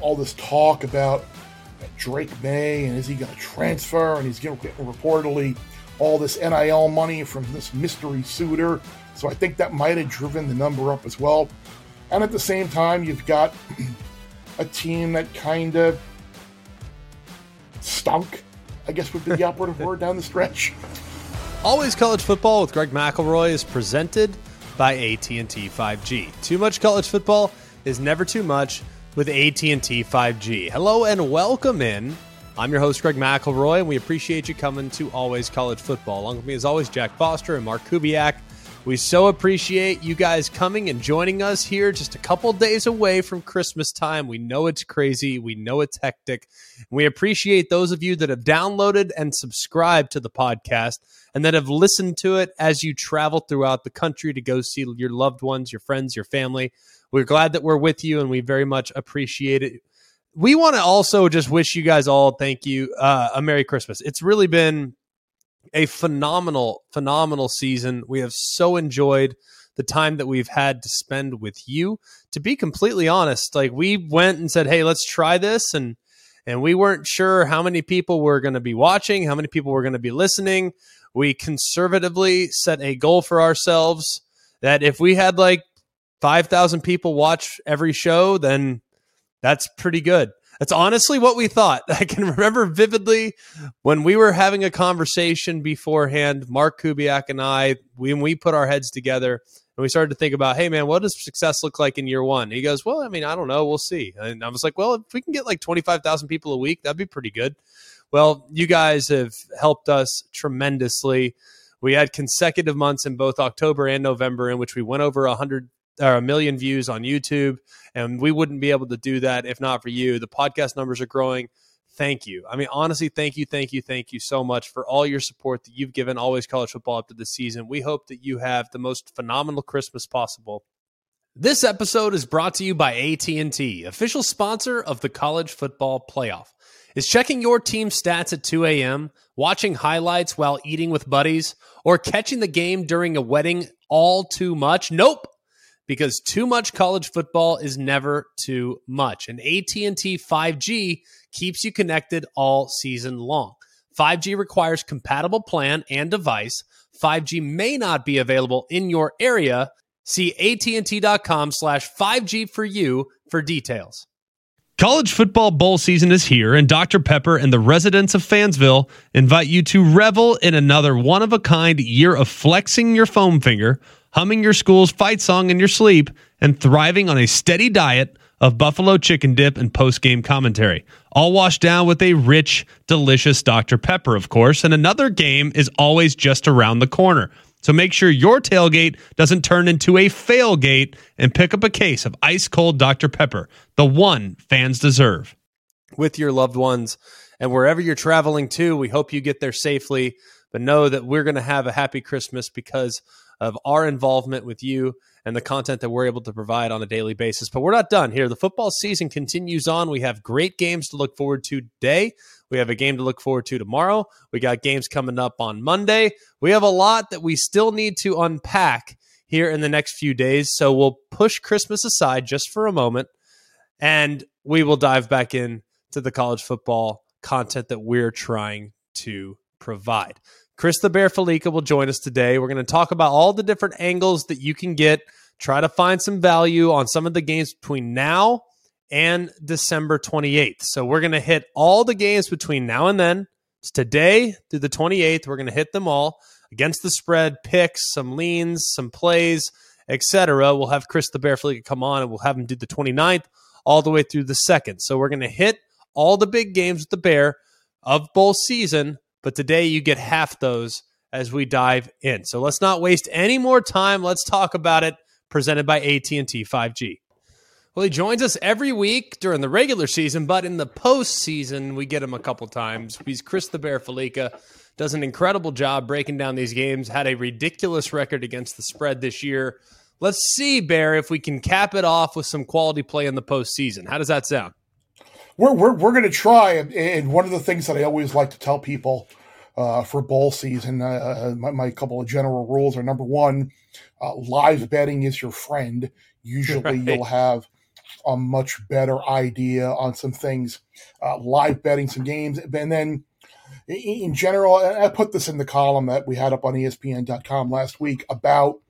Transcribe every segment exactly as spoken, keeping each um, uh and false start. all this talk about Drake May and is he going to transfer, and he's getting reportedly all this N I L money from this mystery suitor. So I think that might have driven the number up as well. And at the same time, you've got a team that kind of stunk, I guess would be the operative word down the stretch. Always College Football with Greg McElroy is presented by A T and T five G. Too much college football is never too much with A T and T five G. Hello and welcome in. I'm your host, Greg McElroy, and we appreciate you coming to Always College Football. Along with me, as always, Jack Foster and Mark Kubiak. We so appreciate you guys coming and joining us here just a couple days away from Christmas time. We know it's crazy. We know it's hectic. We appreciate those of you that have downloaded and subscribed to the podcast and that have listened to it as you travel throughout the country to go see your loved ones, your friends, your family. We're glad that we're with you, and we very much appreciate it. We want to also just wish you guys all, thank you, uh, a Merry Christmas. It's really been a phenomenal, phenomenal season. We have so enjoyed the time that we've had to spend with you. To be completely honest, like we went and said, hey, let's try this. And and we weren't sure how many people were going to be watching, how many people were going to be listening. We conservatively set a goal for ourselves that if we had like five thousand people watch every show, then that's pretty good. That's honestly what we thought. I can remember vividly when we were having a conversation beforehand, Mark Kubiak and I, when we put our heads together and we started to think about, hey, man, what does success look like in year one? And he goes, well, I mean, I don't know. We'll see. And I was like, well, if we can get like twenty-five thousand people a week, that'd be pretty good. Well, you guys have helped us tremendously. We had consecutive months in both October and November in which we went over one hundred or a million views on YouTube, and we wouldn't be able to do that if not for you. The podcast numbers are growing. Thank you. I mean, honestly, thank you, thank you, thank you so much for all your support that you've given Always College Football up to this season. We hope that you have the most phenomenal Christmas possible. This episode is brought to you by A T and T, official sponsor of the College Football Playoff. Is checking your team stats at two a.m., watching highlights while eating with buddies, or catching the game during a wedding all too much? Nope. Because too much college football is never too much. And A T and T five G keeps you connected all season long. five G requires compatible plan and device. five G may not be available in your area. See A T and T dot com slash five G for you for details. College football bowl season is here, and Doctor Pepper and the residents of Fansville invite you to revel in another one-of-a-kind year of flexing your foam finger, humming your school's fight song in your sleep, and thriving on a steady diet of buffalo chicken dip and post-game commentary, all washed down with a rich, delicious Doctor Pepper, of course, and another game is always just around the corner. So make sure your tailgate doesn't turn into a failgate and pick up a case of ice-cold Doctor Pepper, the one fans deserve. With your loved ones, and wherever you're traveling to, we hope you get there safely, but know that we're going to have a happy Christmas because of our involvement with you and the content that we're able to provide on a daily basis. But we're not done here. The football season continues on. We have great games to look forward to today. We have a game to look forward to tomorrow. We got games coming up on Monday. We have a lot that we still need to unpack here in the next few days. So we'll push Christmas aside just for a moment, and we will dive back in to the college football content that we're trying to provide. Chris the Bear Fallica will join us today. We're going to talk about all the different angles that you can get, try to find some value on some of the games between now and December twenty-eighth. So we're going to hit all the games between now and then. It's today through the twenty-eighth. We're going to hit them all against the spread, picks, some leans, some plays, et cetera. We'll have Chris the Bear Fallica come on, and we'll have him do the twenty-ninth all the way through the second. So we're going to hit all the big games with the Bear of bowl season. But today you get half those as we dive in. So let's not waste any more time. Let's talk about it, presented by A T and T five G. Well, he joins us every week during the regular season, but in the postseason, we get him a couple times. He's Chris the Bear Fallica, does an incredible job breaking down these games, had a ridiculous record against the spread this year. Let's see, Bear, if we can cap it off with some quality play in the postseason. How does that sound? We're we're we're going to try, and, and one of the things that I always like to tell people uh, for bowl season, uh, my, my couple of general rules are: number one, uh, live betting is your friend. Usually, right. You'll have a much better idea on some things, uh, live betting some games. And then in general, I put this in the column that we had up on E S P N dot com last week about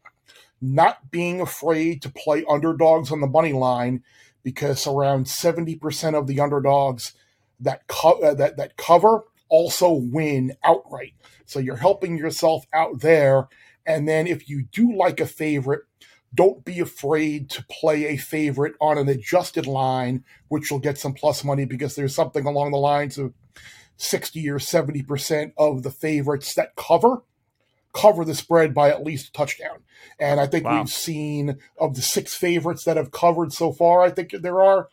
not being afraid to play underdogs on the money line, because around seventy percent of the underdogs that co- uh, that that cover also win outright. So you're helping yourself out there. And then if you do like a favorite, don't be afraid to play a favorite on an adjusted line, which will get some plus money, because there's something along the lines of sixty or seventy percent of the favorites that cover, cover the spread by at least a touchdown. And I think wow. we've seen, of the six favorites that have covered so far, I think there are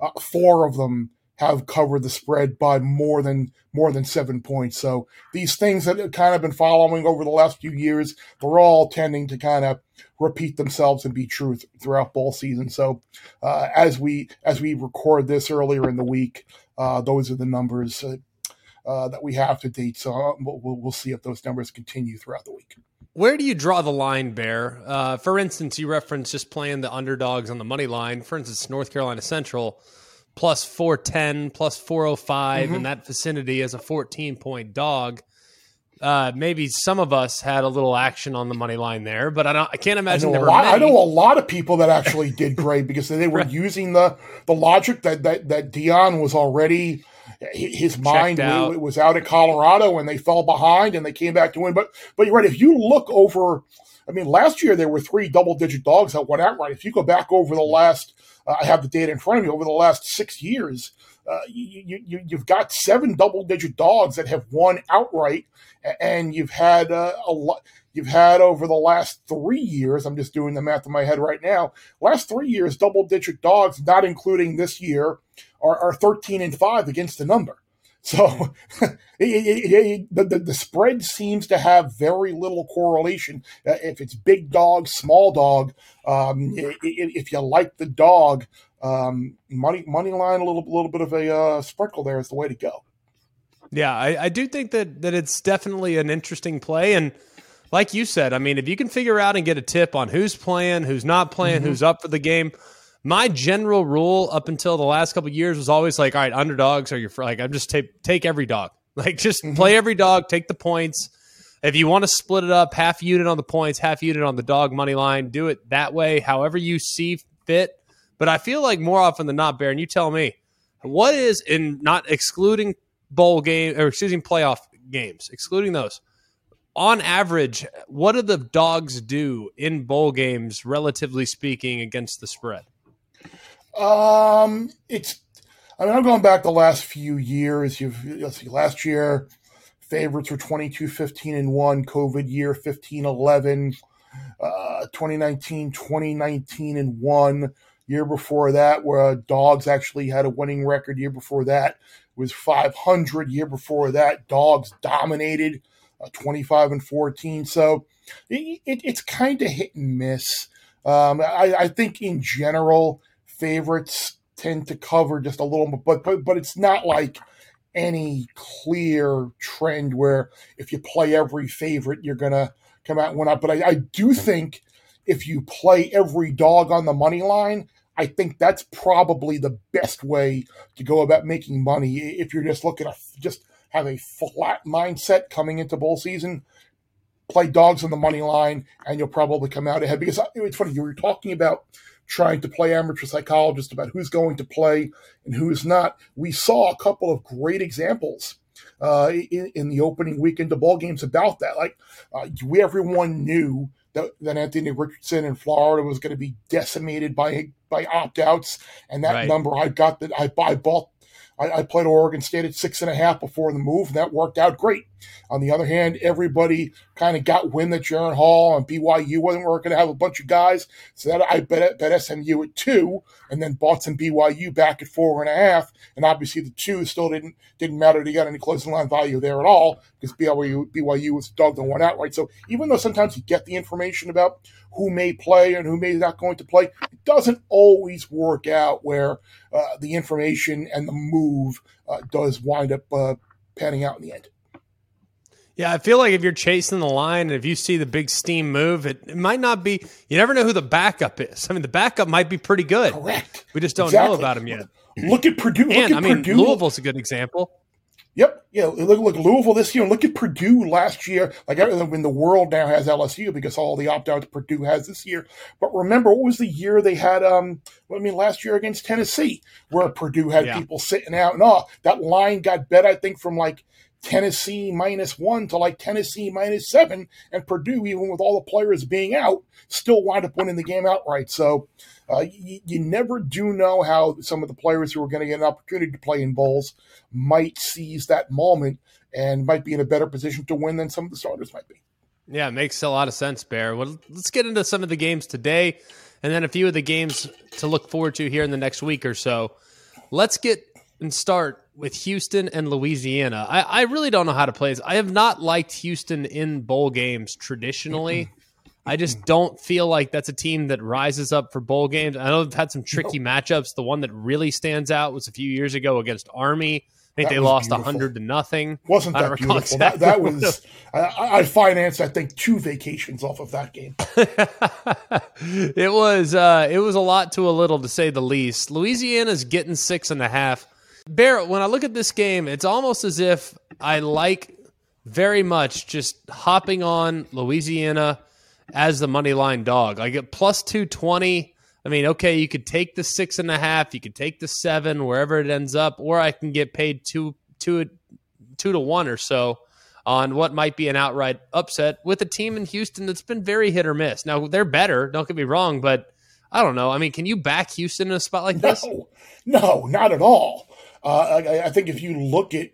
uh, four of them have covered the spread by more than more than seven points. So these things that have kind of been following over the last few years, they're all tending to kind of repeat themselves and be true th- throughout bowl season. So uh, as we as we record this earlier in the week, uh, those are the numbers uh, uh, that we have to date. So uh, we'll, we'll see if those numbers continue throughout the week. Where do you draw the line, Bear? Uh, for instance, you referenced just playing the underdogs on the money line. For instance, North Carolina Central, plus four ten, plus four oh five, mm-hmm. in that vicinity as a fourteen-point dog. Uh, maybe some of us had a little action on the money line there, but I don't. I can't imagine I there were lot, many. I know a lot of people that actually did great because they were right. using the, the logic that, that, that Dion was already – his mind knew it was out at Colorado, and they fell behind, and they came back to win. But but you're right. If you look over – I mean, last year there were three double-digit dogs that went outright. If you go back over the last – I have the data in front of me over the last six years. Uh, you, you, you've got seven double-digit dogs that have won outright, and you've had uh, a lot. You've had over the last three years. I'm just doing the math in my head right now. Last three years, double-digit dogs, not including this year, are, are thirteen and five against the number. So it, it, it, the, the spread seems to have very little correlation. Uh, if it's big dog, small dog, um, it, it, if you like the dog, um, money money line, a little little bit of a uh, sprinkle there is the way to go. Yeah, I, I do think that that it's definitely an interesting play. And like you said, I mean, if you can figure out and get a tip on who's playing, who's not playing, mm-hmm. who's up for the game. My general rule up until the last couple of years was always like, all right, underdogs are your fr- like. I'm just take take every dog, like just mm-hmm. play every dog, take the points. If you want to split it up, half unit on the points, half unit on the dog money line. Do it that way, however you see fit. But I feel like more often than not, Bear, and you tell me, what is in not excluding bowl game or excluding playoff games, excluding those. On average, what do the dogs do in bowl games, relatively speaking, against the spread? Um, it's, I mean, I'm going back the last few years. You've, let's see, last year, favorites were twenty-two, fifteen and one, COVID year, fifteen, eleven, uh, twenty nineteen, twenty nineteen and one. Year before that, where dogs actually had a winning record. Year before that was five hundred. Year before that, dogs dominated, uh, twenty-five and fourteen. So it, it, it's kind of hit and miss. Um, I, I think in general, favorites tend to cover just a little, but but but it's not like any clear trend where if you play every favorite, you're gonna come out and win up. But I, I do think if you play every dog on the money line, I think that's probably the best way to go about making money. If you're just looking to just have a flat mindset coming into bowl season, play dogs on the money line, and you'll probably come out ahead. Because it's funny, you were talking about trying to play amateur psychologist about who's going to play and who's not. We saw a couple of great examples uh, in, in the opening weekend of ball games about that. Like uh, we, everyone knew that, that Anthony Richardson in Florida was going to be decimated by by opt-outs, and that right. number I got that I, I bought. I, I played Oregon State at six and a half before the move, and that worked out great. On the other hand, everybody kind of got wind that Jaron Hall and B Y U wasn't working to have a bunch of guys, so that I bet, bet S M U at two, and then bought some B Y U back at four and a half, and obviously the two still didn't didn't matter to get any closing line value there at all because B Y U B Y U was dogged and won outright. So even though sometimes you get the information about who may play and who may not going to play, it doesn't always work out where uh, the information and the move uh, does wind up uh, panning out in the end. Yeah, I feel like if you're chasing the line and if you see the big steam move, it, it might not be – you never know who the backup is. I mean, the backup might be pretty good. Correct. We just don't exactly. know about him yet. Look at Purdue. Look and, at I mean, Purdue. Louisville's a good example. Yep. Yeah, look, look Louisville this year. Look at Purdue last year. Like, when the world now has L S U because all the opt-outs Purdue has this year. But remember, what was the year they had um, – I mean, last year against Tennessee where Purdue had yeah. people sitting out and all. That line got bet, I think, from like – Tennessee minus one to like Tennessee minus seven, and Purdue, even with all the players being out, still wind up winning the game outright. So uh, you, you never do know how some of the players who are going to get an opportunity to play in bowls might seize that moment and might be in a better position to win than some of the starters might be. Yeah, it makes a lot of sense, Bear. Well, let's get into some of the games today and then a few of the games to look forward to here in the next week or so. Let's get and start with Houston and Louisiana. I, I really don't know how to play this. I have not liked Houston in bowl games traditionally. I just don't feel like that's a team that rises up for bowl games. I know they've had some tricky no. matchups. The one that really stands out was a few years ago against Army. I think that they lost a hundred to nothing. Wasn't that beautiful? Exactly. That, that was. I, I financed, I think, two vacations off of that game. It was. Uh, it was a lot to a little, to say the least. Louisiana's getting six and a half. Barrett, when I look at this game, it's almost as if I like very much just hopping on Louisiana as the money line dog. I get plus two twenty. I mean, okay, you could take the six and a half, you could take the seven, wherever it ends up, or I can get paid two, two, two to one or so on what might be an outright upset with a team in Houston that's been very hit or miss. Now, they're better, don't get me wrong, but I don't know. I mean, can you back Houston in a spot like this? No, no, not at all. Uh, I, I think if you look at,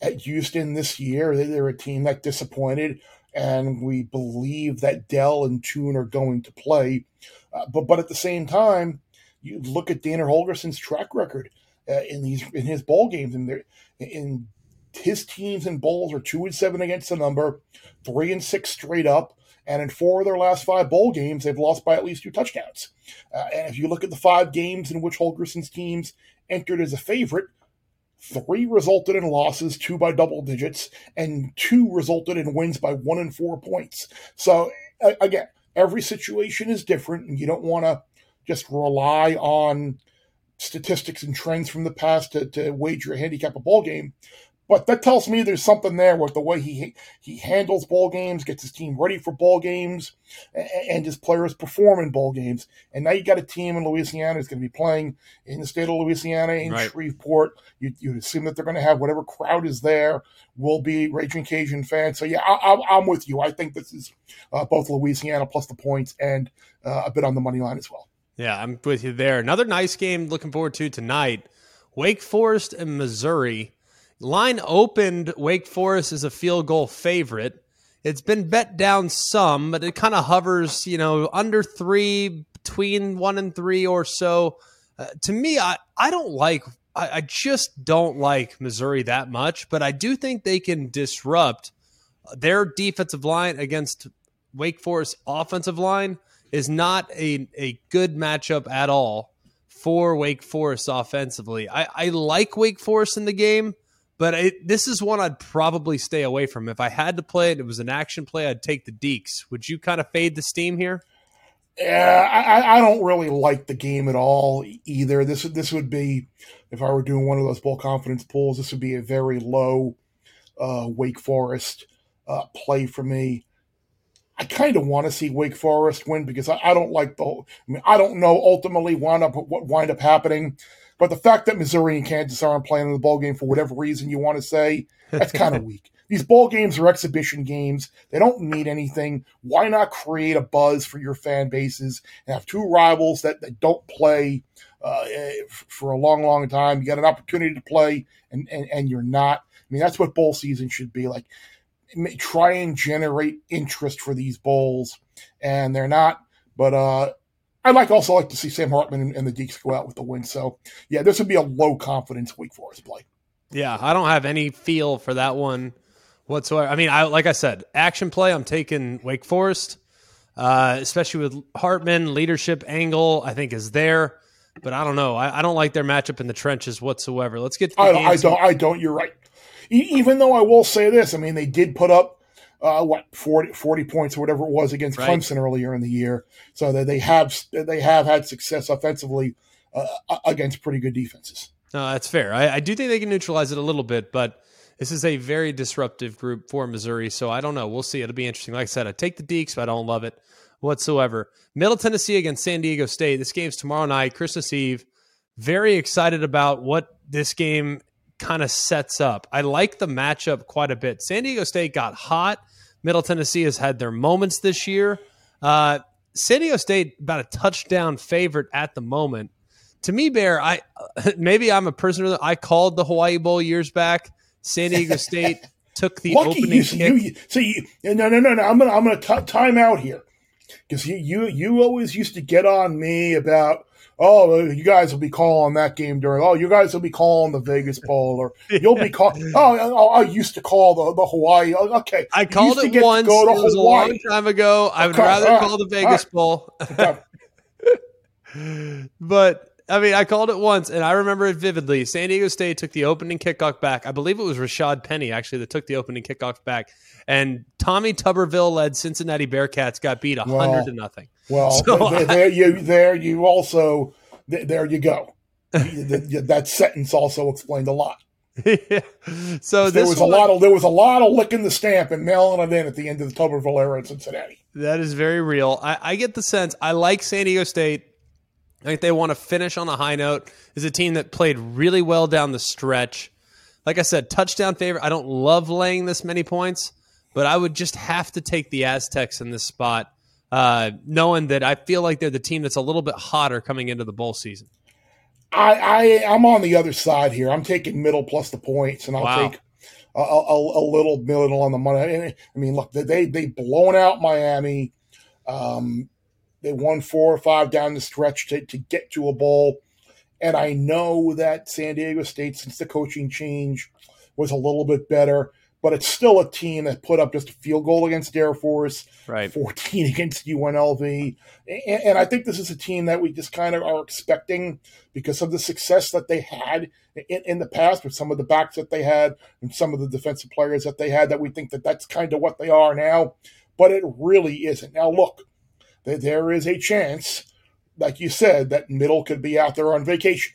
at Houston this year, they're a team that disappointed, and we believe that Dell and Tune are going to play. Uh, but but at the same time, you look at Danner Holgerson's track record uh, in these in his bowl games, and in his teams in bowls are two and seven against the number, three and six straight up. And in four of their last five bowl games, they've lost by at least two touchdowns. Uh, and if you look at the five games in which Holgerson's teams entered as a favorite, three resulted in losses, two by double digits, and two resulted in wins by one and four points. So, again, every situation is different, and you don't want to just rely on statistics and trends from the past to, to wager a handicap a bowl game. But that tells me there's something there with the way he he handles bowl games, gets his team ready for bowl games, and his players perform in bowl games. And now you got a team in Louisiana that's going to be playing in the state of Louisiana, in right. Shreveport. You, you assume that they're going to have whatever crowd is there will be Raging Cajun fans. So, yeah, I, I'm with you. I think this is uh, both Louisiana plus the points and uh, a bit on the money line as well. Yeah, I'm with you there. Another nice game looking forward to tonight, Wake Forest and Missouri. Line opened, Wake Forest is a field goal favorite. It's been bet down some, but it kind of hovers, you know, under three, between one and three or so. Uh, to me, I, I don't like, I, I just don't like Missouri that much, but I do think they can disrupt their defensive line against Wake Forest's offensive line. Is not a, a good matchup at all for Wake Forest offensively. I, I like Wake Forest in the game. But it, this is one I'd probably stay away from. If I had to play it, it was an action play, I'd take the Deeks. Would you kind of fade the steam here? Yeah, I, I don't really like the game at all either. This, this would be, if I were doing one of those bowl confidence pools, this would be a very low uh, Wake Forest uh, play for me. I kind of want to see Wake Forest win because I, I don't like the whole, I mean, I don't know ultimately wind up, what wind up happening. But the fact that Missouri and Kansas aren't playing in the bowl game for whatever reason you want to say, that's kind of weak. These bowl games are exhibition games. They don't mean anything. Why not create a buzz for your fan bases and have two rivals that, that don't play uh, for a long, long time? You got an opportunity to play, and, and, and you're not. I mean, that's what bowl season should be like. Try and generate interest for these bowls, and they're not. But uh, I'd like also like to see Sam Hartman and, and the Deeks go out with the win. So, yeah, this would be a low-confidence Wake Forest play. Yeah, I don't have any feel for that one whatsoever. I mean, I like I said, action play, I'm taking Wake Forest, uh, especially with Hartman. Leadership angle, I think, is there. But I don't know. I, I don't like their matchup in the trenches whatsoever. Let's get to the I, I don't. I don't. You're right. Even though I will say this, I mean, they did put up uh, what, forty, forty points or whatever it was against right. Clemson earlier in the year. So that they have they have had success offensively uh, against pretty good defenses. No, that's fair. I, I do think they can neutralize it a little bit, but this is a very disruptive group for Missouri. So I don't know. We'll see. It'll be interesting. Like I said, I take the Deeks, but I don't love it whatsoever. Middle Tennessee against San Diego State. This game's tomorrow night, Christmas Eve. Very excited about what this game kind of sets up. I like the matchup quite a bit. San Diego State got hot. Middle Tennessee has had their moments this year. Uh, San Diego State about a touchdown favorite at the moment. To me, Bear, I maybe I'm a prisoner. I called the Hawaii Bowl years back. San Diego State took the Lucky opening you, kick. You, so you, no, no, no, no. I'm gonna I'm gonna t- time out here because you you you always used to get on me about, oh, you guys will be calling that game during. Oh, you guys will be calling the Vegas Bowl, or you'll be calling. Oh, I, I used to call the, the Hawaii. Okay, I called it once. It was a long time ago. I would okay, rather right, call the Vegas right. Bowl. Okay. But I mean, I called it once, and I remember it vividly. San Diego State took the opening kickoff back. I believe it was Rashad Penny, actually, that took the opening kickoff back. And Tommy Tuberville-led Cincinnati Bearcats got beat one hundred well, to nothing. Well, so there, I, there you there you also – there you go. That sentence also explained a lot. Yeah. So there was one, a lot of there was a lot of licking the stamp and mailing it in at the end of the Tuberville era in Cincinnati. That is very real. I, I get the sense – I like San Diego State. I think they want to finish on a high note. Is a team that played really well down the stretch. Like I said, touchdown favorite. I don't love laying this many points, but I would just have to take the Aztecs in this spot, uh, knowing that I feel like they're the team that's a little bit hotter coming into the bowl season. I, I I'm on the other side here. I'm taking middle plus the points, and I'll wow. take a, a, a little middle on the money. I mean, look, they they blown out Miami. Um, They won four or five down the stretch to, to get to a bowl. And I know that San Diego State, since the coaching change, was a little bit better. But it's still a team that put up just a field goal against Air Force, right. fourteen against U N L V. And, and I think this is a team that we just kind of are expecting because of the success that they had in, in the past with some of the backs that they had and some of the defensive players that they had, that we think that that's kind of what they are now. But it really isn't. Now, look. There is a chance, like you said, that middle could be out there on vacation.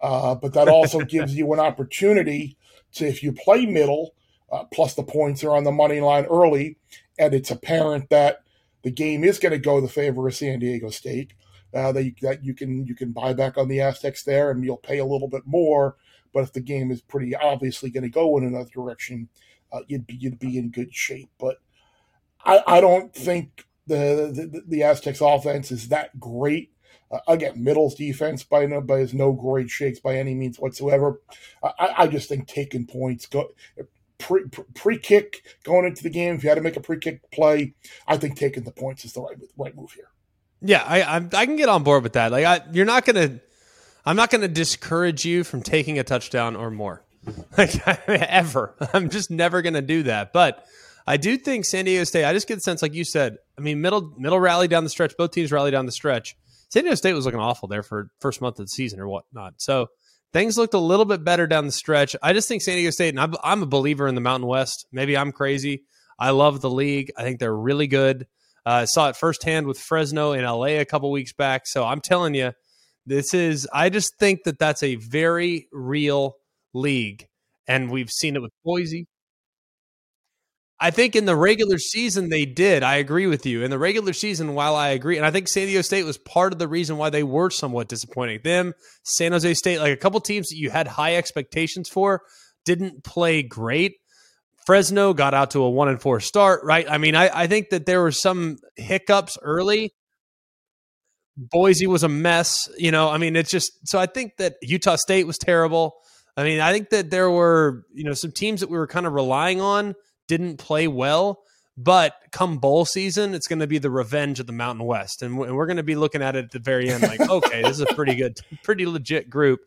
Uh, but that also gives you an opportunity to, if you play middle, uh, plus the points are on the money line early, and it's apparent that the game is going to go the favor of San Diego State, uh, that, you, that you can you can buy back on the Aztecs there and you'll pay a little bit more. But if the game is pretty obviously going to go in another direction, uh, you'd, be, you'd be in good shape. But I, I don't think... The, the the Aztecs offense is that great. Uh, again, middle's defense by no by is no great shakes by any means whatsoever. I, I just think taking points, go pre, pre, pre-kick going into the game, if you had to make a pre-kick play, I think taking the points is the right right move here. Yeah, I I, I can get on board with that. Like I, you're not gonna, I'm not gonna discourage you from taking a touchdown or more, like ever. I'm just never gonna do that, but. I do think San Diego State, I just get the sense, like you said, I mean, middle middle rally down the stretch. Both teams rally down the stretch. San Diego State was looking awful there for first month of the season or whatnot. So things looked a little bit better down the stretch. I just think San Diego State, and I'm, I'm a believer in the Mountain West. Maybe I'm crazy. I love the league. I think they're really good. I uh, saw it firsthand with Fresno in L A a couple weeks back. So I'm telling you, this is, I just think that that's a very real league. And we've seen it with Boise. I think in the regular season they did. I agree with you. In the regular season, while I agree, and I think San Diego State was part of the reason why they were somewhat disappointing. Them, San Jose State, like a couple teams that you had high expectations for, didn't play great. Fresno got out to a one and four start, right? I mean, I, I think that there were some hiccups early. Boise was a mess, you know. I mean, it's just so I think that Utah State was terrible. I mean, I think that there were, you know, some teams that we were kind of relying on. Didn't play well, but come bowl season, it's going to be the revenge of the Mountain West. And we're going to be looking at it at the very end like, okay, this is a pretty good, pretty legit group,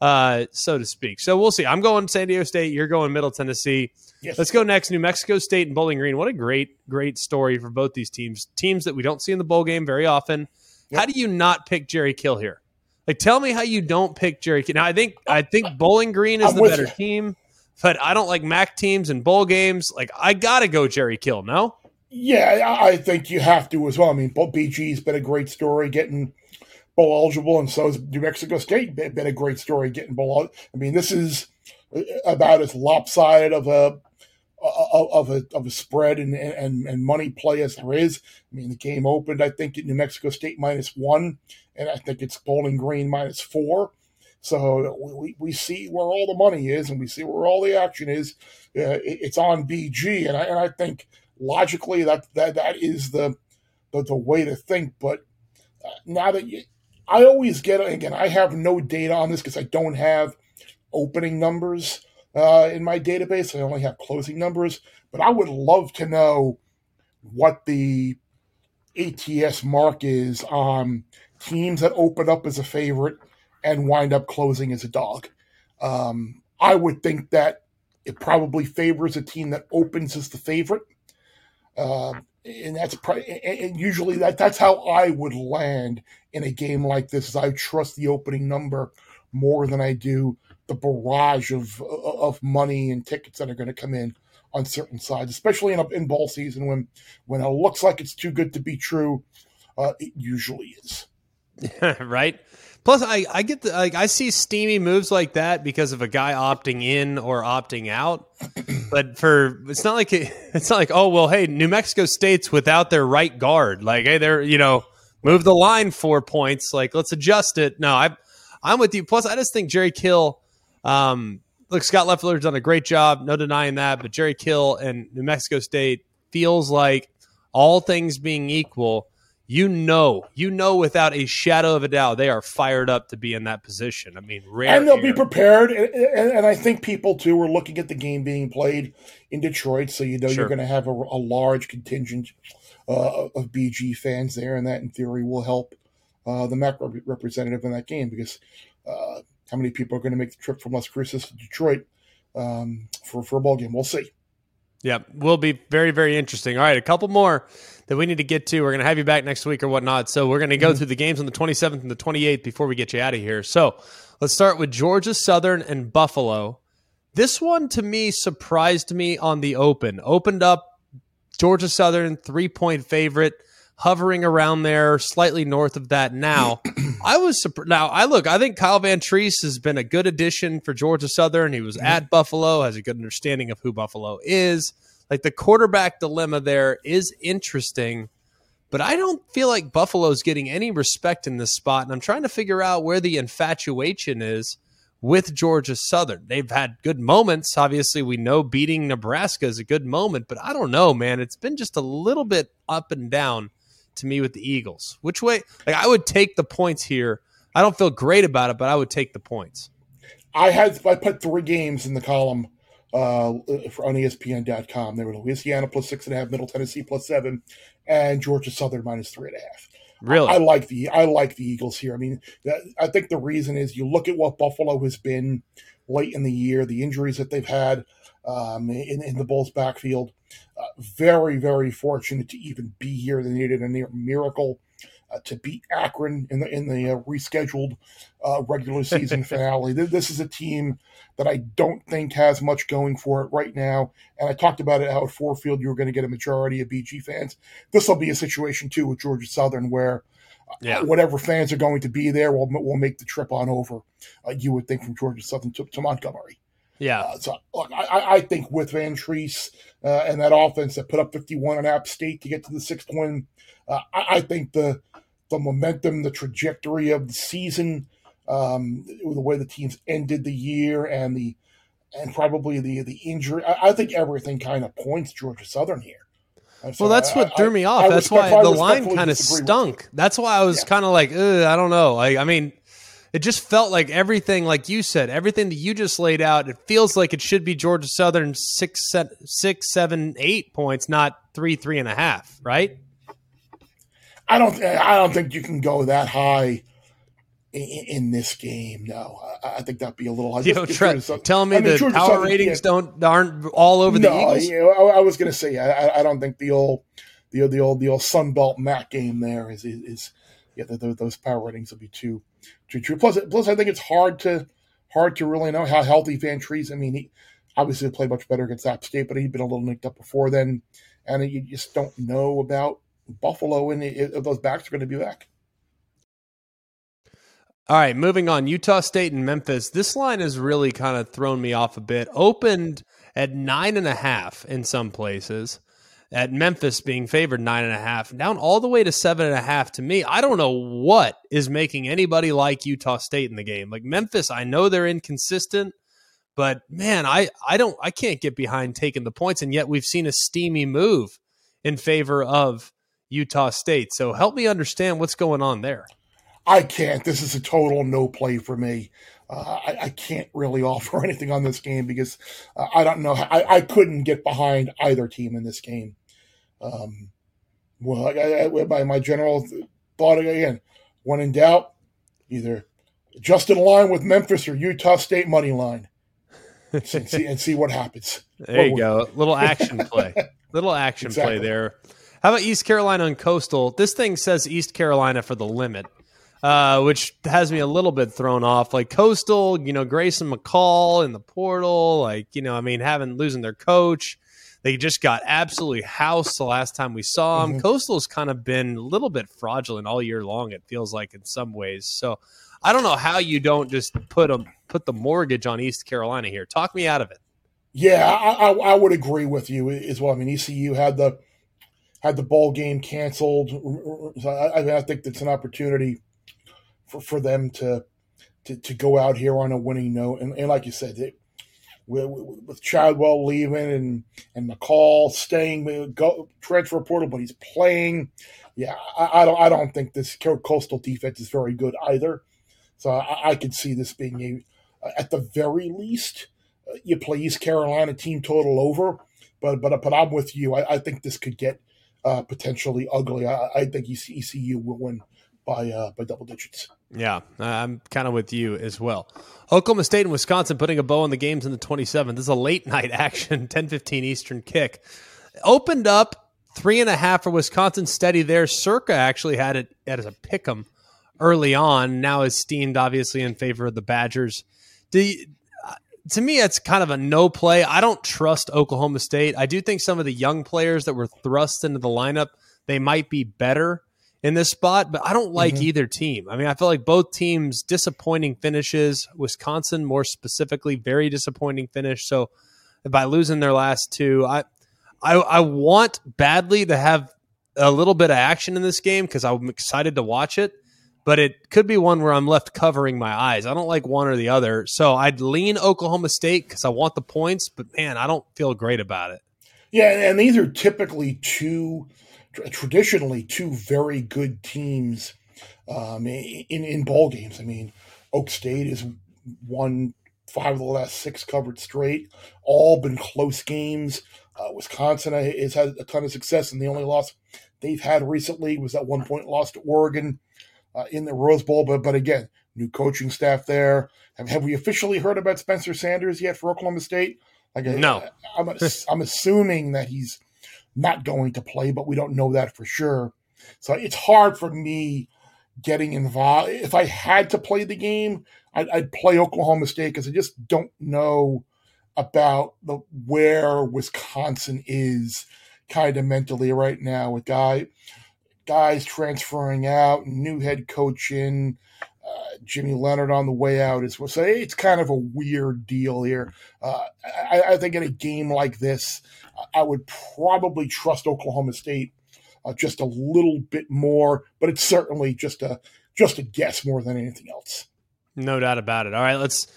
uh, so to speak. So we'll see. I'm going San Diego State. You're going Middle Tennessee. Yes. Let's go next. New Mexico State and Bowling Green. What a great, great story for both these teams. Teams that we don't see in the bowl game very often. Yep. How do you not pick Jerry Kill here? Like, tell me how you don't pick Jerry Kill. Now, I think, I think Bowling Green is I'm the better you. team. but I don't like MAC teams and bowl games. Like, I got to go Jerry Kill, no? Yeah, I think you have to as well. I mean, B G's been a great story getting bowl eligible, and so has New Mexico State been, been a great story getting bowl. I mean, this is about as lopsided of a of a of a spread and and and money play as there is. I mean, the game opened, I think, at New Mexico State minus one, and I think it's Bowling Green minus four. So we, we see where all the money is, and we see where all the action is. Uh, it, it's on B G, and I and I think logically that that, that is the, the the way to think. But now that you, I always get again, I have no data on this because I don't have opening numbers. Uh, in my database, I only have closing numbers, but I would love to know what the A T S mark is on teams that open up as a favorite and wind up closing as a dog. Um, I would think that it probably favors a team that opens as the favorite, uh, and that's pro- and usually that that's how I would land in a game like this. Is I trust the opening number more than I do the barrage of of money and tickets that are going to come in on certain sides, especially in in ball season when when it looks like it's too good to be true, uh, it usually is. Right. Plus, I I get the like I see steamy moves like that because of a guy opting in or opting out. But for it's not like it, it's not like oh well hey New Mexico State's without their right guard, like hey they're you know move the line four points like let's adjust it. No, I I'm with you. Plus, I just think Jerry Kill. Um, look, Scott Leffler's done a great job, no denying that, but Jerry Kill and New Mexico State feels like, all things being equal, you know, you know, without a shadow of a doubt, they are fired up to be in that position. I mean, rare and they'll air. be prepared. And, and, and I think people too are looking at the game being played in Detroit, so you know sure. you're going to have a, a large contingent uh, of B G fans there, and that in theory will help uh, the M A C rep- representative in that game because. Uh, How many people are going to make the trip from Las Cruces to Detroit um, for, for a ball game? We'll see. Yeah, will be very, very interesting. All right, a couple more that we need to get to. We're going to have you back next week or whatnot. So we're going to go mm-hmm. through the games on the twenty-seventh and the twenty-eighth before we get you out of here. So let's start with Georgia Southern and Buffalo. This one, to me, surprised me on the open. Opened up Georgia Southern, three-point favorite. Hovering around there, slightly north of that now. I was surprised. Now, I look, I think Kyle Van Treese has been a good addition for Georgia Southern. He was at Buffalo, has a good understanding of who Buffalo is. Like the quarterback dilemma there is interesting, but I don't feel like Buffalo's getting any respect in this spot. And I'm trying to figure out where the infatuation is with Georgia Southern. They've had good moments. Obviously, we know beating Nebraska is a good moment, but I don't know, man. It's been just a little bit up and down to me with the Eagles. Which way? Like I would take the points here. I don't feel great about it, but I would take the points. I had I put three games in the column uh, for, on E S P N dot com. They were Louisiana plus six and a half, Middle Tennessee plus seven, and Georgia Southern minus three and a half. Really, I, I like the I like the Eagles here. I mean, I think the reason is you look at what Buffalo has been late in the year, the injuries that they've had um, in, in the Bulls' backfield. Uh, very, very fortunate to even be here. They needed a near miracle uh, to beat Akron in the in the uh, rescheduled uh, regular season finale. This is a team that I don't think has much going for it right now. And I talked about it how at Ford Field you were going to get a majority of B G fans. This will be a situation too with Georgia Southern where yeah. uh, whatever fans are going to be there will will make the trip on over. Uh, you would think from Georgia Southern to, to Montgomery. Yeah. Uh, so look, I, I think with Van Treese uh, and that offense that put up fifty-one on App State to get to the sixth win, uh, I, I think the the momentum, the trajectory of the season, um, the way the teams ended the year, and the and probably the the injury, I, I think everything kind of points Georgia Southern here. So well, that's I, what I, threw me off. I, that's I why the line kind of stunk. That's why I was yeah. kind of like, I don't know. Like, I mean. It just felt like everything, like you said, everything that you just laid out, it feels like it should be Georgia Southern six, six, seven, eight points, not three, three and a half, right? I don't, I don't think you can go that high in, in this game. No, I, I think that'd be a little high. You know, Tre- tell me I mean, the Georgia power Southern, ratings yeah. don't aren't all over no, the Eagles. You know, I, I was going to say, I, I don't think the old, the the old, the old Sun Belt M A C game there is is, is yeah, the, the, those power ratings will be too. True, true. Plus, plus, I think it's hard to hard to really know how healthy Van Treese. I mean, he, obviously played much better against App State, but he'd been a little nicked up before then. And you just don't know about Buffalo, and if those backs are going to be back. All right, moving on. Utah State and Memphis. This line has really kind of thrown me off a bit. Opened at nine and a half in some places. At Memphis being favored nine and a half, down all the way to seven and a half. To me, I don't know what is making anybody like Utah State in the game. Like Memphis, I know they're inconsistent, but man, I, I don't I can't get behind taking the points, and yet we've seen a steamy move in favor of Utah State. So help me understand what's going on there. I can't. This is a total no play for me. Uh, I, I can't really offer anything on this game because uh, I don't know. I, I couldn't get behind either team in this game. Um, well, I, I, by my general thought again, when in doubt, either just in line with Memphis or Utah State money line, and see, and see what happens. There what you go, little action play, little action exactly. play there. How about East Carolina and Coastal? This thing says East Carolina for the limit, uh, which has me a little bit thrown off. Like Coastal, you know, Grayson McCall in the portal, like you know, I mean, having losing their coach. They just got absolutely housed the last time we saw them. Mm-hmm. Coastal's kind of been a little bit fraudulent all year long, it feels like, in some ways. So I don't know how you don't just put a, put the mortgage on East Carolina here. Talk me out of it. Yeah, I, I, I would agree with you as well. I mean, E C U had the had the bowl game canceled. So I, I think that's an opportunity for, for them to, to to go out here on a winning note. And, and like you said, they, with Chadwell leaving and, and McCall staying, go, transfer portal, but he's playing. Yeah, I, I don't I don't think this Coastal defense is very good either. So I, I could see this being, a, at the very least, uh, you play East Carolina team total over. But but, but I'm with you. I, I think this could get uh, potentially ugly. I, I think E C U will win by uh, by double digits. Yeah, I'm kind of with you as well. Oklahoma State and Wisconsin putting a bow on the games in the twenty-seventh. This is a late-night action, ten fifteen Eastern kick. Opened up three and a half for Wisconsin, steady there. Circa actually had it as a pick'em early on. Now is steamed, obviously, in favor of the Badgers. Do you, to me, it's kind of a no play. I don't trust Oklahoma State. I do think some of the young players that were thrust into the lineup, they might be better in this spot, but I don't like mm-hmm. either team. I mean, I feel like both teams disappointing finishes. Wisconsin, more specifically, very disappointing finish. So by losing their last two, I I, I want badly to have a little bit of action in this game because I'm excited to watch it, but it could be one where I'm left covering my eyes. I don't like one or the other. So I'd lean Oklahoma State because I want the points, but man, I don't feel great about it. Yeah, and these are typically two – traditionally two very good teams um, in, in bowl games. I mean, Oak State has won five of the last six covered straight, all been close games. Uh, Wisconsin has had a ton of success, and the only loss they've had recently was that one-point loss to Oregon uh, in the Rose Bowl. But, but again, new coaching staff there. Have, have we officially heard about Spencer Sanders yet for Oklahoma State? Like, no. I, I'm, I'm assuming that he's not going to play, but we don't know that for sure. So it's hard for me getting involved. If I had to play the game, I'd, I'd play Oklahoma State because I just don't know about the where Wisconsin is kind of mentally right now with guy guys transferring out, new head coach in, uh, Jimmy Leonard on the way out as well. So it's kind of a weird deal here. Uh, I, I think in a game like this, I would probably trust Oklahoma State uh, just a little bit more, but it's certainly just a just a guess more than anything else. No doubt about it. All right, let's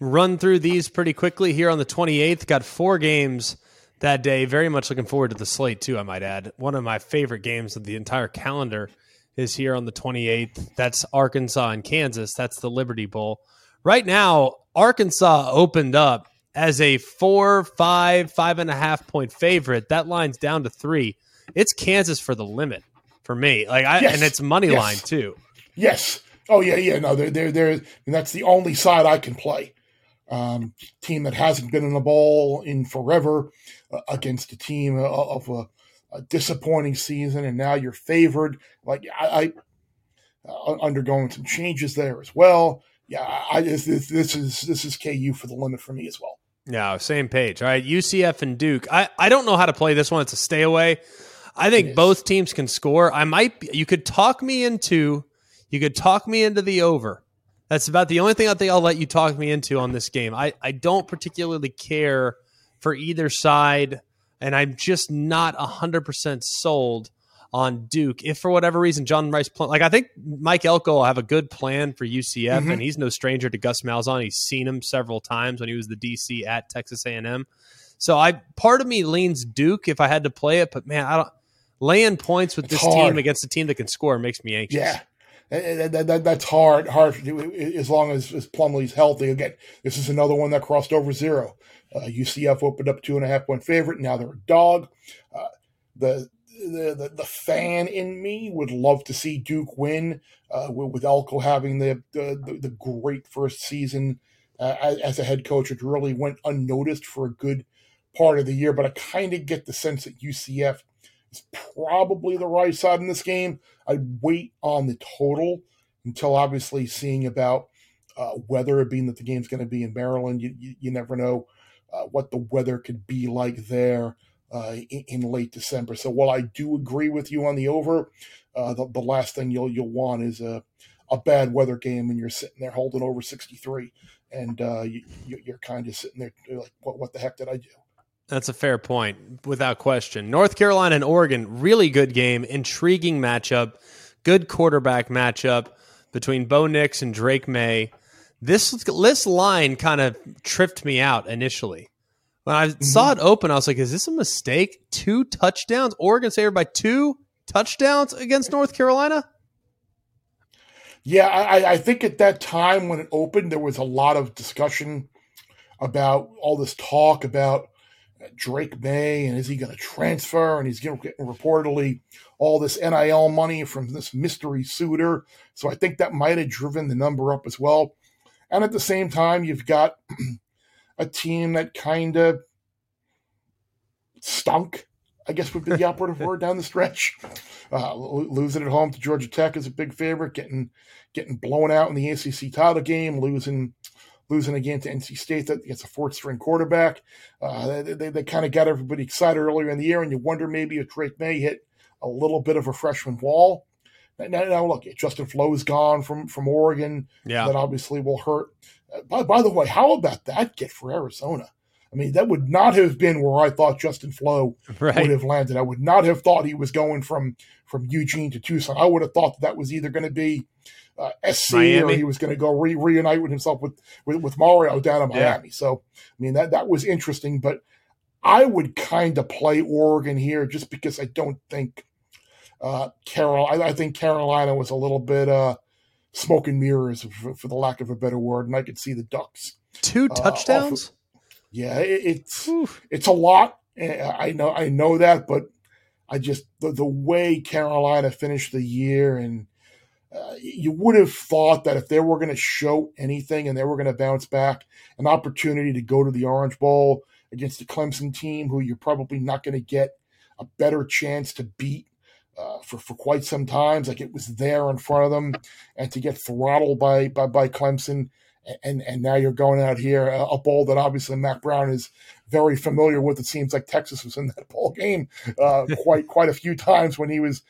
run through these pretty quickly here on the twenty-eighth. Got four games that day. Very much looking forward to the slate, too, I might add. One of my favorite games of the entire calendar is here on the twenty-eighth. That's Arkansas and Kansas. That's the Liberty Bowl. Right now, Arkansas opened up as a four, five, five and a half point favorite. That line's down to three. It's Kansas for the limit for me. Like I yes. and it's money yes. line too. Yes. Oh yeah, yeah. No, they're they're they're and that's the only side I can play. Um, team that hasn't been in the bowl in forever uh, against a team of, of a, a disappointing season, and now you're favored. Like I, I uh, undergoing some changes there as well. Yeah, I this this is this is K U for the limit for me as well. No, same page. All right, U C F and Duke. I, I don't know how to play this one. It's a stay away. I think both teams can score. I might. You could talk me into. You could talk me into the over. That's about the only thing I think I'll let you talk me into on this game. I, I don't particularly care for either side, and I'm just not one hundred percent sold on Duke. If for whatever reason John Rice, pl- like I think Mike Elko will have a good plan for U C F, mm-hmm. and he's no stranger to Gus Malzahn. He's seen him several times when he was the D C at Texas A and M. So I part of me leans Duke if I had to play it, but man, I don't laying points with it's this hard. Team against a team that can score makes me anxious. Yeah. That, that, that, that's hard, hard to do as long as, as Plumlee's healthy. Again, this is another one that crossed over zero. Uh, U C F opened up two and a half point favorite. Now they're a dog. Uh, the, the the the fan in me would love to see Duke win. Uh, with Elko having the the, the great first season uh, as a head coach, it really went unnoticed for a good part of the year. But I kind of get the sense that U C F. It's probably the right side in this game. I'd wait on the total until obviously seeing about uh, weather, being that the game's going to be in Maryland. You, you, you never know uh, what the weather could be like there uh, in, in late December. So while I do agree with you on the over, uh, the, the last thing you'll you'll want is a, a bad weather game when you're sitting there holding over sixty-three, and uh, you, you're kind of sitting there like, what, what the heck did I do? That's a fair point, without question. North Carolina and Oregon, really good game, intriguing matchup, good quarterback matchup between Bo Nix and Drake May. This, this line kind of tripped me out initially. When I mm-hmm. saw it open, I was like, is this a mistake? Two touchdowns? Oregon saved by two touchdowns against North Carolina? Yeah, I, I think at that time when it opened, there was a lot of discussion about all this talk about Drake May, and is he going to transfer? And he's getting reportedly all this N I L money from this mystery suitor. So I think that might have driven the number up as well. And at the same time, you've got a team that kind of stunk, I guess would be the operative word down the stretch. Uh, losing at home to Georgia Tech is a big favorite. Getting getting blown out in the A C C title game, losing. Losing again to N C State, that gets a fourth-string quarterback. Uh, they they, they kind of got everybody excited earlier in the year, and you wonder maybe if Drake May hit a little bit of a freshman wall. Now, now look, Justin Flo's gone from, from Oregon. Yeah. That obviously will hurt. By, by the way, how about that get for Arizona? I mean, that would not have been where I thought Justin Flo right. would have landed. I would not have thought he was going from, from Eugene to Tucson. I would have thought that, that was either going to be uh, S C Miami. Or he was going to go re- reunite with himself with, with, with Mario down in Miami. Yeah. So, I mean, that, that was interesting. But I would kind of play Oregon here just because I don't think uh, Carol. I, I think Carolina was a little bit uh, smoke and mirrors, for, for the lack of a better word, and I could see the Ducks. Two touchdowns? Uh, Yeah, it's it's a lot. I know, I know that, but I just the, the way Carolina finished the year, and uh, you would have thought that if they were going to show anything and they were going to bounce back, an opportunity to go to the Orange Bowl against the Clemson team, who you're probably not going to get a better chance to beat uh, for for quite some time. Like it was there in front of them, and to get throttled by by, by Clemson. And and now you're going out here, a, a bowl that obviously Mac Brown is very familiar with. It seems like Texas was in that bowl game uh, quite quite a few times when he was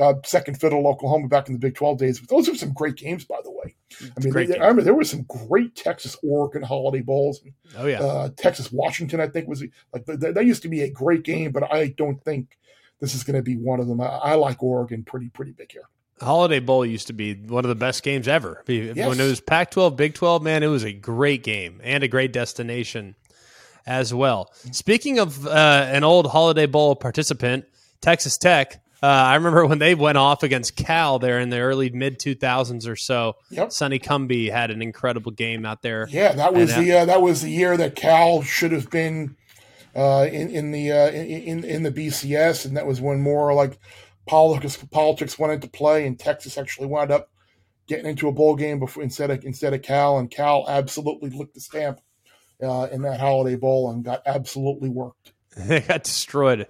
uh, second fiddle to Oklahoma back in the Big twelve days. But those are some great games, by the way. I mean, they, I remember there were some great Texas-Oregon holiday bowls. Oh, yeah. Uh, Texas-Washington, I think, was like that used to be a great game, but I don't think this is going to be one of them. I, I like Oregon pretty, pretty big here. Holiday Bowl used to be one of the best games ever. Yes. When it was Pac twelve, Big twelve, man, it was a great game and a great destination as well. Speaking of uh, an old Holiday Bowl participant, Texas Tech, uh, I remember when they went off against Cal there in the early mid two thousands or so. Yep. Sonny Cumbie had an incredible game out there. Yeah, that was and, the uh, that was the year that Cal should have been uh, in in the uh, in in the B C S, and that was when more like Politics, politics went into play, and Texas actually wound up getting into a bowl game before, instead of instead of Cal, and Cal absolutely licked the stamp uh, in that Holiday Bowl and got absolutely worked. They got destroyed.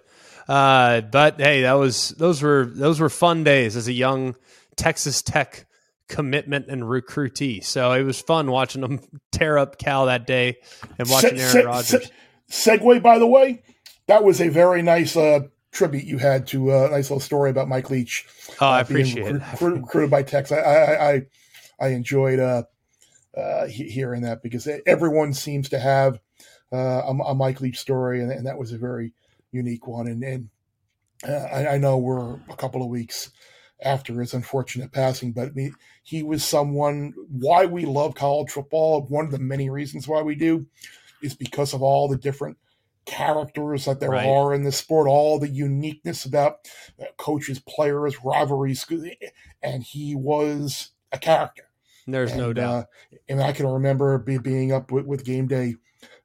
Uh, but hey, that was those were those were fun days as a young Texas Tech commitment and recruitee. So it was fun watching them tear up Cal that day and watching se- Aaron se- Rodgers. Se- segue, by the way, that was a very nice uh, tribute you had to a uh, nice little story about Mike Leach. Oh, uh, I appreciate being recru- it. Recru- recruited by Tex. I I I, I enjoyed uh, uh, hearing that because everyone seems to have uh, a, a Mike Leach story, and, and that was a very unique one. And, and uh, I, I know we're a couple of weeks after his unfortunate passing, but he, he was someone why we love college football. One of the many reasons why we do is because of all the different characters that there right. are in the sport, all the uniqueness about coaches, players, rivalries, and he was a character. There's and, no doubt. Uh, and I can remember be, being up with, with game day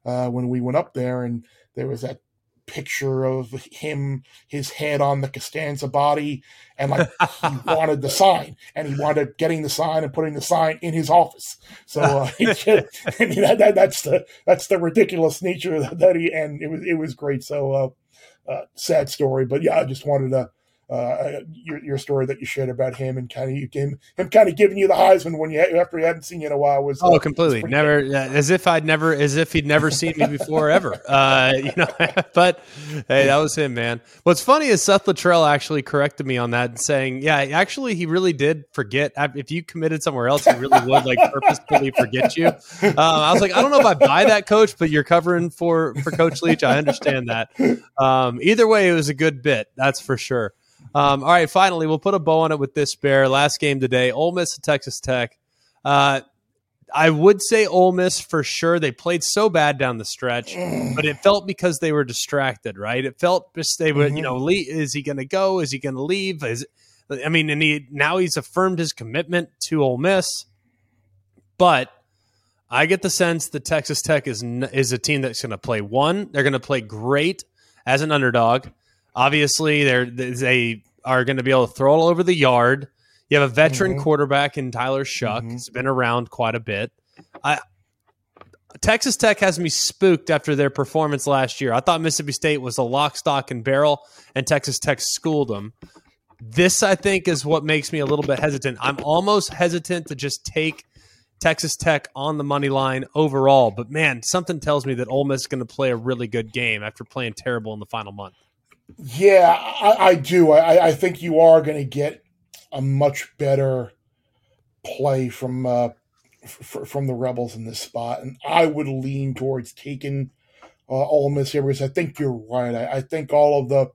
uh, when we went up there, and there was that picture of him, his head on the Costanza body, and like he wanted the sign, and he wanted getting the sign and putting the sign in his office. So uh, and that, that, that's the that's the ridiculous nature that he, and it was it was great. So uh, uh, sad story, but yeah, I just wanted to uh, your your story that you shared about him and kind of him him kind of giving you the Heisman when you after you hadn't seen you in a while was oh uh, completely was never uh, as if I'd never as if he'd never seen me before ever uh you know but hey, that was him, man. What's funny is Seth Luttrell actually corrected me on that, saying yeah actually he really did forget. If you committed somewhere else, he really would like purposefully forget you. uh, I was like, I don't know if I buy that, coach, but you're covering for for Coach Leach. I understand that. Um either way, it was a good bit, that's for sure. Um, all right, finally, we'll put a bow on it with this bear. Last game today, Ole Miss to Texas Tech. Uh, I would say Ole Miss for sure. They played so bad down the stretch, but it felt because they were distracted, right? It felt just they were, mm-hmm. you know, Lee, is he going to go? Is he going to leave? Is it, I mean, and he, now he's affirmed his commitment to Ole Miss, but I get the sense that Texas Tech is is a team that's going to play one. They're going to play great as an underdog. Obviously, they're, they are going to be able to throw it all over the yard. You have a veteran mm-hmm. quarterback in Tyler Shuck. Mm-hmm. He's been around quite a bit. I, Texas Tech has me spooked after their performance last year. I thought Mississippi State was a lock, stock, and barrel, and Texas Tech schooled them. This, I think, is what makes me a little bit hesitant. I'm almost hesitant to just take Texas Tech on the money line overall. But, man, something tells me that Ole Miss is going to play a really good game after playing terrible in the final month. Yeah, I, I do. I, I think you are going to get a much better play from uh, f- from the Rebels in this spot, and I would lean towards taking uh, Ole Miss here because I think you're right. I, I think all of the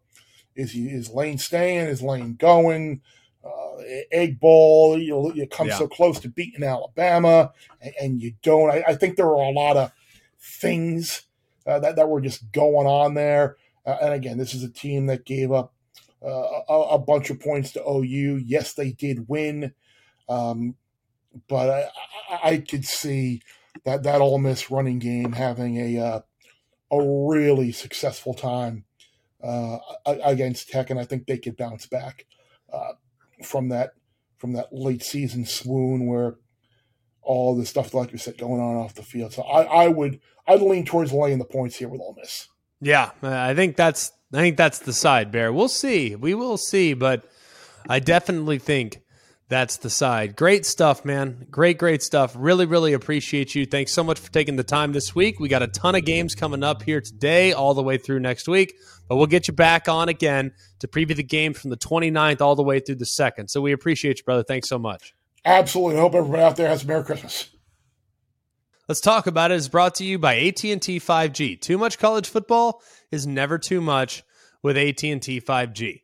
is is Lane staying, is Lane going, uh, Egg Bowl. You you come yeah. so close to beating Alabama, and, and you don't. I, I think there are a lot of things uh, that that were just going on there. Uh, and again, this is a team that gave up uh, a, a bunch of points to O U. Yes, they did win, um, but I, I, I could see that, that Ole Miss running game having a uh, a really successful time uh, against Tech, and I think they could bounce back uh, from that from that late season swoon where all the stuff, like we said, going on off the field. So I, I would I'd lean towards laying the points here with Ole Miss. Yeah, I think that's I think that's the side, Bear. We'll see. We will see, but I definitely think that's the side. Great stuff, man. Great, great stuff. Really, really appreciate you. Thanks so much for taking the time this week. We got a ton of games coming up here today all the way through next week, but we'll get you back on again to preview the games from the twenty-ninth all the way through the second. So we appreciate you, brother. Thanks so much. Absolutely. I hope everybody out there has a Merry Christmas. Let's Talk About It is brought to you by A T and T five G. Too much college football is never too much with A T and T five G.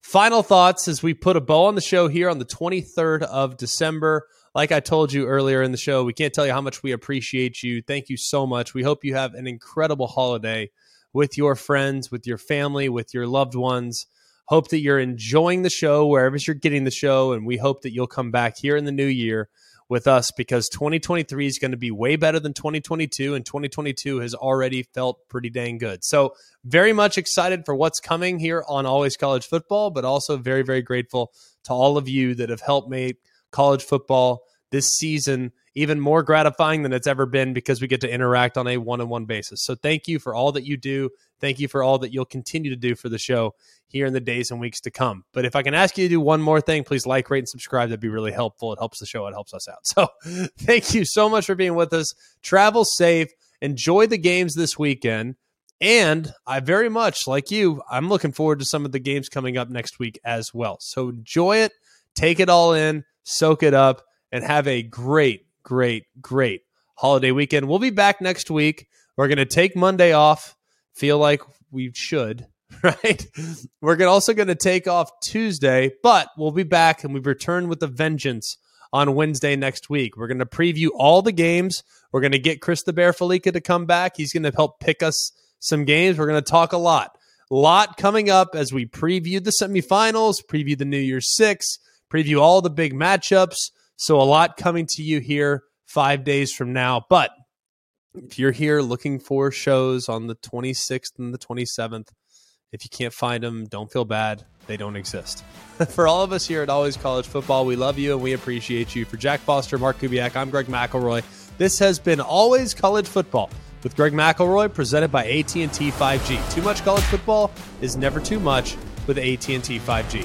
Final thoughts as we put a bow on the show here on the twenty-third of December. Like I told you earlier in the show, we can't tell you how much we appreciate you. Thank you so much. We hope you have an incredible holiday with your friends, with your family, with your loved ones. Hope that you're enjoying the show wherever you're getting the show, and we hope that you'll come back here in the new year with us, because twenty twenty-three is going to be way better than twenty twenty-two, and twenty twenty-two has already felt pretty dang good. So very much excited for what's coming here on Always College Football, but also very, very grateful to all of you that have helped make college football this season even more gratifying than it's ever been, because we get to interact on a one-on-one basis. So thank you for all that you do. Thank you for all that you'll continue to do for the show here in the days and weeks to come. But if I can ask you to do one more thing, please like, rate, and subscribe. That'd be really helpful. It helps the show. It helps us out. So thank you so much for being with us. Travel safe. Enjoy the games this weekend. And I very much, like you, I'm looking forward to some of the games coming up next week as well. So enjoy it. Take it all in. Soak it up. And have a great, great, great holiday weekend. We'll be back next week. We're going to take Monday off. Feel like we should, right? We're gonna also going to take off Tuesday, but we'll be back and we return with a vengeance on Wednesday next week. We're going to preview all the games. We're going to get Chris the Bear Fallica to come back. He's going to help pick us some games. We're going to talk a lot. A lot coming up as we preview the semifinals, preview the New Year's Six, preview all the big matchups. So a lot coming to you here five days from now. But if you're here looking for shows on the twenty-sixth and the twenty-seventh, if you can't find them, don't feel bad. They don't exist. For all of us here at Always College Football, we love you and we appreciate you. For Jack Foster, Mark Kubiak, I'm Greg McElroy. This has been Always College Football with Greg McElroy, presented by A T and T five G. Too much college football is never too much with A T and T five G.